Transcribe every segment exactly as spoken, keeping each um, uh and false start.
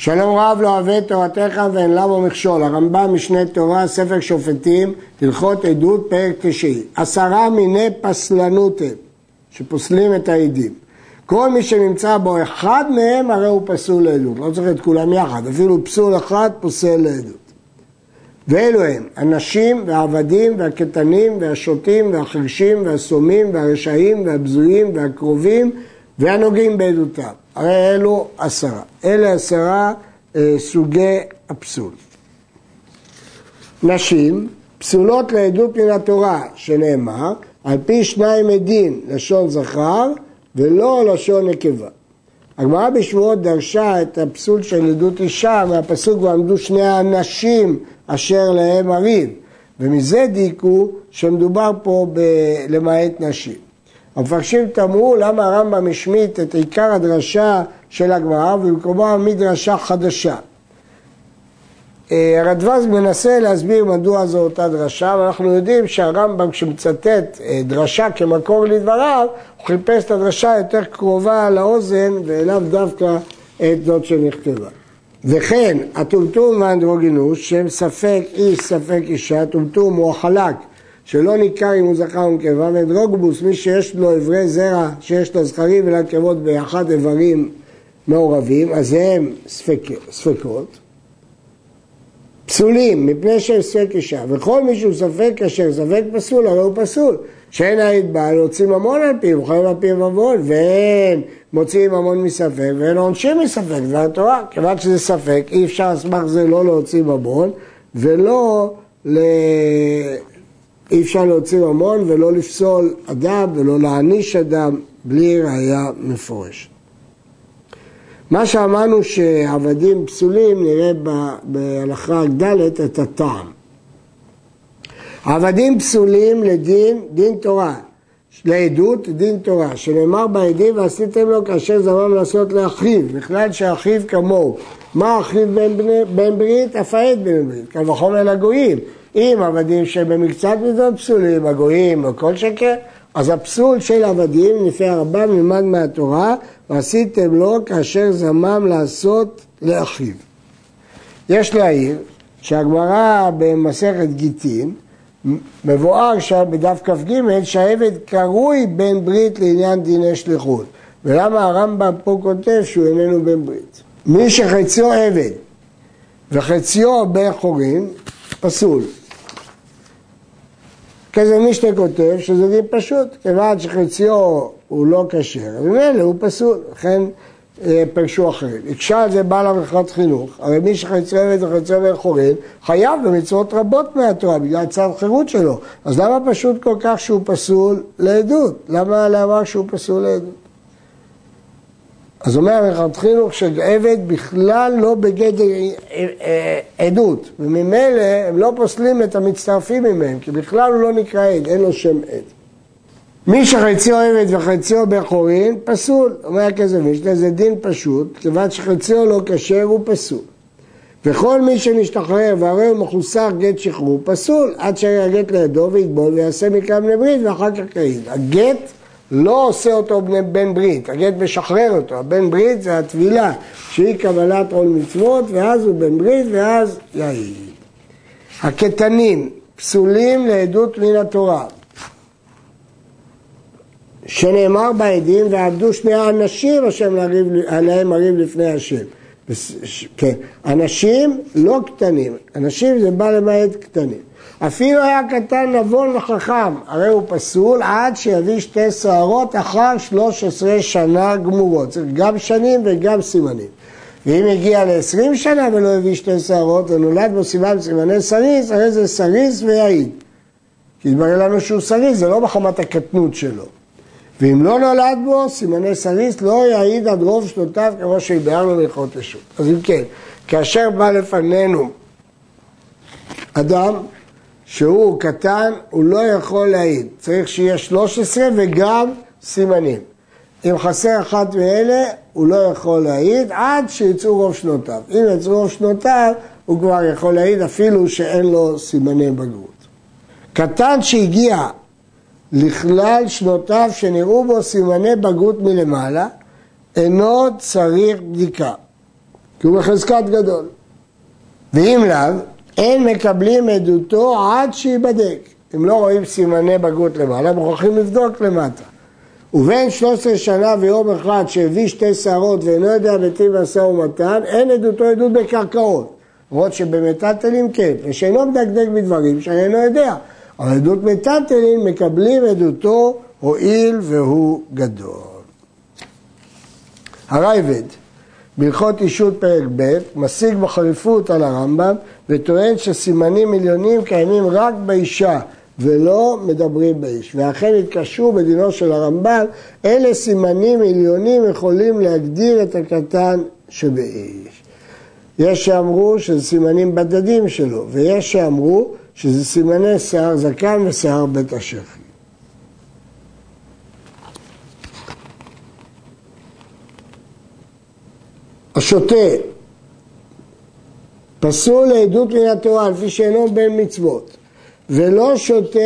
שלום רב לא אוהב תורתך ואין למו מכשול. הרמב"ם, משנה תורה, ספר שופטים, הלכות עדות, פרק תשיעי. עשרה מיני פסלנות הם, שפוסלים את העדים. כל מי שנמצא בו אחד מהם, הרי הוא פסול לעדות. לא צריך את כולם יחד, אפילו פסול אחד פוסל לעדות. ואלו הם, הנשים והעבדים והקטנים והשוטים והחרשים והסומים והרשעים והבזויים והקרובים והנוגעים בעדותם. הרי אלו עשרה. אלה עשרה אה, סוגי הפסול. נשים פסולות לעדות מן התורה, שנאמר, על פי שניים עדים, לשון זכר ולא לשון נקבה. הגמרא בשבועות דרשה את הפסול של עדות אישה, מהפסוק ועמדו שני האנשים אשר להם הריב, ומזה דייקו שמדובר פה ב... למעט נשים. המפרשים תמרו למה הרמב"ם משמיט את עיקר הדרשה של הגמרא ובמקומה מדרשה חדשה. הרדב"ז מנסה להסביר מדוע זו אותה דרשה, ואנחנו יודעים שהרמב"ם כשמצטט דרשה כמקור לדבריו, הוא חיפש את הדרשה יותר קרובה לאוזן ואליו דווקא את זאת שנכתבה. וכן, הטומטום והאנדרוגינוס, שהם ספק איש ספק אישה, הטומטום הוא החלק, שלא ניכר אם הוא זכר ונקבה, ואנדרוגינוס, מי שיש לו אברי זרע, שיש לו זכרים ולנקבות ביחד איברים מעורבים, אז הם ספק, ספקות. פסולים, מפני שהם ספק אישה, וכל מישהו ספק אשר ספק פסול, הרי הוא פסול. שאין העיד בעל, הוצאים המון על פיו, חיים על פיו המון, ואין מוציאים המון מספק, ואין עונשי מספק, דבר תורה. כיוון שזה ספק, אי אפשר לסמך זה לא להוציא המון, ולא ל... אי אפשר להוציא המון ולא לפסול אדם ולא להעניש אדם בלי ראייה מפורשת. מה שאמרנו שעבדים פסולים נראה בהלכה ד' את הטעם. עבדים פסולים לדין, דין תורה, לעדות דין תורה, שנאמר בעדים ועשיתם לו כאשר זמם לעשות לאחיו, בכלל שאחיו כמוהו. מה אחיו בין, בין ברית? אף העד בין ברית, כל וחומר לגויים. אם עבדים שבמקצת מזון פסולים, הגויים או כל שכן, אז הפסול של עבדים, לפי הרמב"ם, נלמד מהתורה, ועשיתם לו כאשר זמם לעשות לאחיו. יש להעיר שהגמרא במסכת גיטין, מבואר בדף כ"ג, שהעבד קרוי בן ברית לעניין דיני שליחות. ולמה הרמב"ם פה כותב שהוא איננו בן ברית? מי שחציו עבד וחציו בן חורין, פסול. כזה משנה כותב שזה דין פשוט, כיוון שחציו הוא לא כשר, ומילא הוא פסול, לכן אה, פרשו אחרים. הקשה על זה בעל עריכת חינוך, הרי מי שחציו עבד וחציו בן חורין, חייב במצוות רבות מהתורה, בגלל צו חירות שלו. אז למה פשוט כל כך שהוא פסול לעדות? למה לומר שהוא פסול לעדות? אז אומר עריכת חינוך שעבד בכלל לא בגדר עדות, וממילא הם לא פוסלים את המצטרפים ממהם, כי בכלל הוא לא נקרא עד, אין לו שם עד. מי שחציו עבד וחציו בן חורין, פסול. אומר כזה משנה, זה דין פשוט, כיוון שחציו לא כשר הוא פסול. וכל מי שנשתחרר והרי הוא מחוסר גט שחרור, פסול, עד שיגט לידו ויגבול ויעשה מכאן בני ברית ואחר כך כעיד. הגט לא עושה אותו בן ברית, הגט משחרר אותו, הבן ברית זה התבילה, שהיא קבלת עול מצוות, ואז הוא בן ברית, ואז יעיד. הקטנים, פסולים לעדות מן התורה, שנאמר בעדים, ועבדו שני האנשים, השם עליהם הריב לפני השם. כן, אנשים לא קטנים, אנשים זה בא למעט קטנים. אפילו היה קטן נבון וחכם, הרי הוא פסול עד שיביא שתי שערות אחר שלוש עשרה שנה גמורות, צריך גם שנים וגם סימנים. ואם הגיע ל-עשרים שנה ולא הביא שתי שערות ונולד בו סימן סימני סריס, הרי זה סריס ויעיד. כי התברר לנו שהוא סריס, זה לא מחמת הקטנות שלו. ואם לא נולד בו, סימני סריס לא יעיד עד רוב שנותיו כמו שהתברר בהלכות ישות. אז אם כן, כאשר בא לפנינו אדם, שהוא קטן, הוא לא יכול להעיד. צריך שיהיה שלוש עשרה וגם סימנים. אם חסר אחת מאלה, הוא לא יכול להעיד עד שיצאו רוב שנותיו. אם יצאו רוב שנותיו, הוא כבר יכול להעיד אפילו שאין לו סימני בגרות. קטן שהגיע לכלל שנותיו שנראו בו סימני בגרות מלמעלה, אינו צריך בדיקה. כי הוא בחזקת גדול. ואם לאו, אין מקבלים עדותו עד שיבדק. אם לא רואים סימני בגרות למעלה, מוכרחים לבדוק למטה. ובין שלוש עשרה שנה ויום אחד שהביא שתי שערות ואינו יודע בטיב משא ומתן, אין עדותו עדות בקרקעות. למרות שבמטלטלין כן, ושאינו מדקדק בדברים שאינו יודע. אבל עדות מטלטלין מקבלים עדותו הואיל והוא גדול. הרייבד, בהלכות אישות פרק ב', משיג בחריפות על הרמב"ם וטוען שסימנים עליונים קיימים רק באישה ולא מדברים באיש, ואכן התקשו בדינו של הרמב"ם, אלה סימנים עליונים יכולים להגדיר את הקטן שבאיש. יש שאמרו שזה סימנים בדדים שלו, ויש שאמרו שזה סימני שיער זקן ושיער בית השחי. השוטה פסול לעדות מן התורה לפי שאינו בין מצוות, ולא שוטה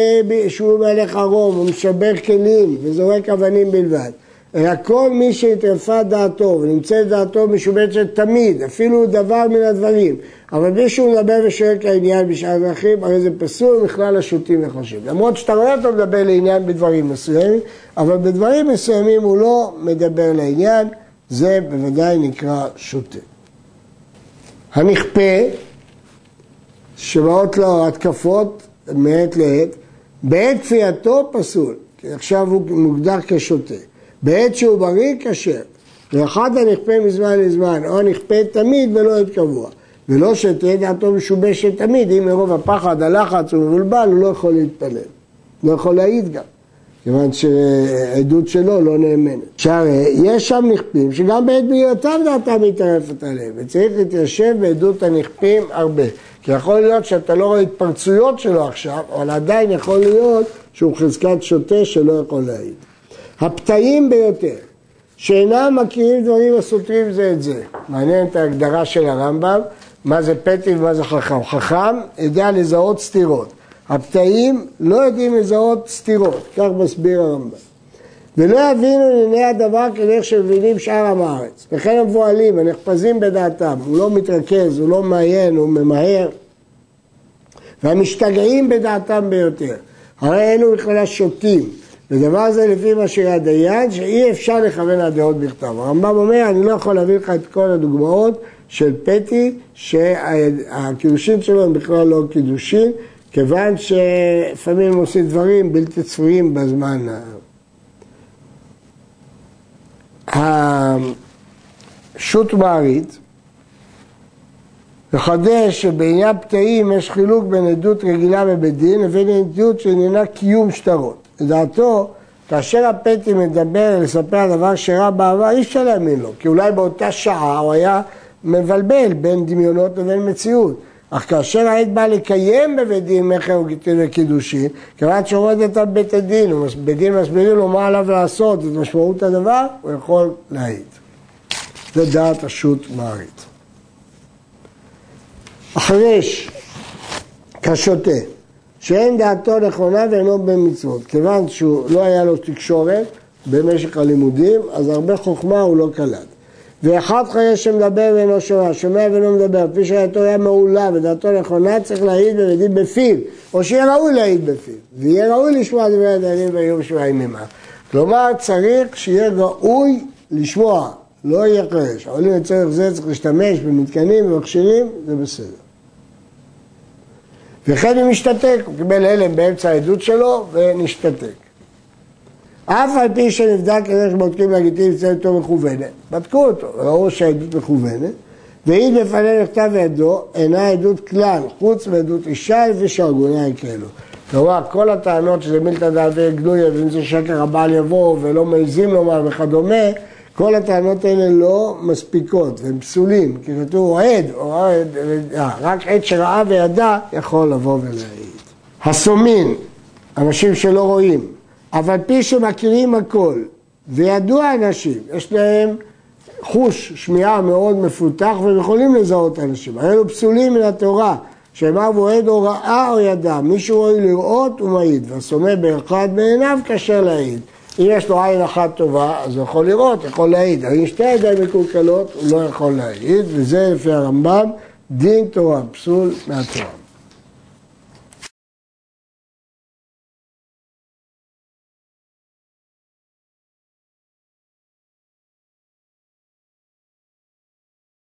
שהוא מהלך הרוב, הוא משבר כלים וזורק אבנים בלבד. אלא כל מי שהתרפה דעתו ונמצא דעתו משובצת תמיד, אפילו דבר מן הדברים, אבל מי שהוא מדבר ושואל כעניין בשאר דרכים, הרי זה פסול בכלל השוטים וחושים. למרות שאתה רואה אותו מדבר לעניין בדברים מסוימים, אבל בדברים מסוימים הוא לא מדבר לעניין, זה בוודאי נקרא שוטה. הנכפה, שבאות לו התקפות, מעט לעט, בעת כפייתו פסול, כי עכשיו הוא מוגדר כשוטה, בעת שהוא בריא כשר, ואחד הנכפה מזמן לזמן, או נכפה תמיד ולא עד קבוע, ולא שתהיה דעתו משובשת תמיד, אם מרוב הפחד, הלחץ, הוא מבולבל, הוא לא יכול להתפלל, לא יכול להעיד גם, כיוון שהעדות שלו לא נאמנת. שהרי יש שם נכפים שגם בעת בריאותם דעתם מתערפת עליהם, וצריך להתיישב בעדות הנכפים הרבה. כי יכול להיות שאתה לא רואה התפרצויות שלו עכשיו, אבל עדיין יכול להיות שהוא חזקת שוטה שלא יכול להעיד. הפתאים ביותר, שאינם מכירים דברים הסותרים זה את זה. מעניין את ההגדרה של הרמב"ם, מה זה פתי ומה זה חכם. חכם יודע לזהות סתירות. הפתאים לא יודעים לזהות סתירות, כך מסביר הרמב"ם. ולא הבינו לעיני הדבר כדרך שמבינים שאר עם הארץ. וכן המבועלים, הנחפזים בדעתם, הוא לא מתרכז, הוא לא מעיין, הוא ממהר. והמשתגעים בדעתם ביותר. הרי אלו בכלל השוטים. ודבר זה לפי מה שיהיה הדיין, שאי אפשר לכוון הדעות בכתב. הרמב"ם אומר, אני לא יכול להביא לך את כל הדוגמאות של פתי, שהקידושים שלו הם בכלל לא קידושים, כיוון שפעמים הם עושים דברים בלתי צפויים בזמן השו"ת מערית לחדש שבעניין פתאים יש חילוק בין עדות רגילה בבית דין לבין עדות שעניינה קיום שטרות. לדעתו, כאשר הפתי מדבר לספר על דבר שרע בעבר, אי אפשר להאמין לו, כי אולי באותה שעה הוא היה מבלבל בין דמיונות לבין מציאות. אך כאשר העד בא לקיים בבית דין מכר וגיטין וקידושין, כיוון שעומדת על בית הדין, בית דין מסבירים לו מה עליו לעשות, את משמעות הדבר, הוא יכול להעיד. זה דעת השו"ת מערית. החריש, כשוטה, שאין דעתו נכונה ואינו במצוות, כיוון שהוא לא היה לו תקשורת במשך הלימודים, אז הרבה חוכמה הוא לא קלט. ואחד חייש שמדבר ואינו שומע, שומע ואינו מדבר, כפי שדעתו היה מעולה ודעתו נכונה, צריך להעיד ולהעיד בפיו, או שיהיה ראוי להעיד בפיו, ויהיה ראוי לשמוע דברי הדיינים והיום שומעים ממך. כלומר, צריך שיהיה ראוי לשמוע, לא יהיה חייש. אבל אם לצורך זה צריך להשתמש במתקנים ומכשירים, זה בסדר. וכן אם משתתק, הוא קיבל הלם באמצע העדות שלו ונשתתק. אף על פי שנבדק כזה שבודקים לגיטימית עדותו מכוונת, בדקו אותו, ראו שהעדות מכוונת, והעיד בפני נכתב עדו, אינה עדות כלל, חוץ מעדות אישה לפי שארגוניה יקראו. כלומר, כל הטענות שזה מילתא דאבי גלויה, ואם זה שקר הבעל יבוא ולא מעיזים לומר וכדומה, כל הטענות האלה לא מספיקות, הם פסולים, כי כתוב עד, רק עד שראה וידע יכול לבוא ולהעיד. הסומין, אנשים שלא רואים, אבל פי שמכירים הכל, וידוע אנשים, יש להם חוש שמיעה מאוד מפותח, והם יכולים לזהות אנשים. היו פסולים מן התורה, שאמר הוא עד או ראה או ידע, מישהו רואה לראות הוא מעיד, והסומא באחד בעיניו קשה להעיד. אם יש לו עין אחת טובה, אז הוא יכול לראות, יכול להעיד. אם שתי ידיים מקולקלות, הוא לא יכול להעיד, וזה לפי הרמב"ם, דין תורה פסול מהתורה.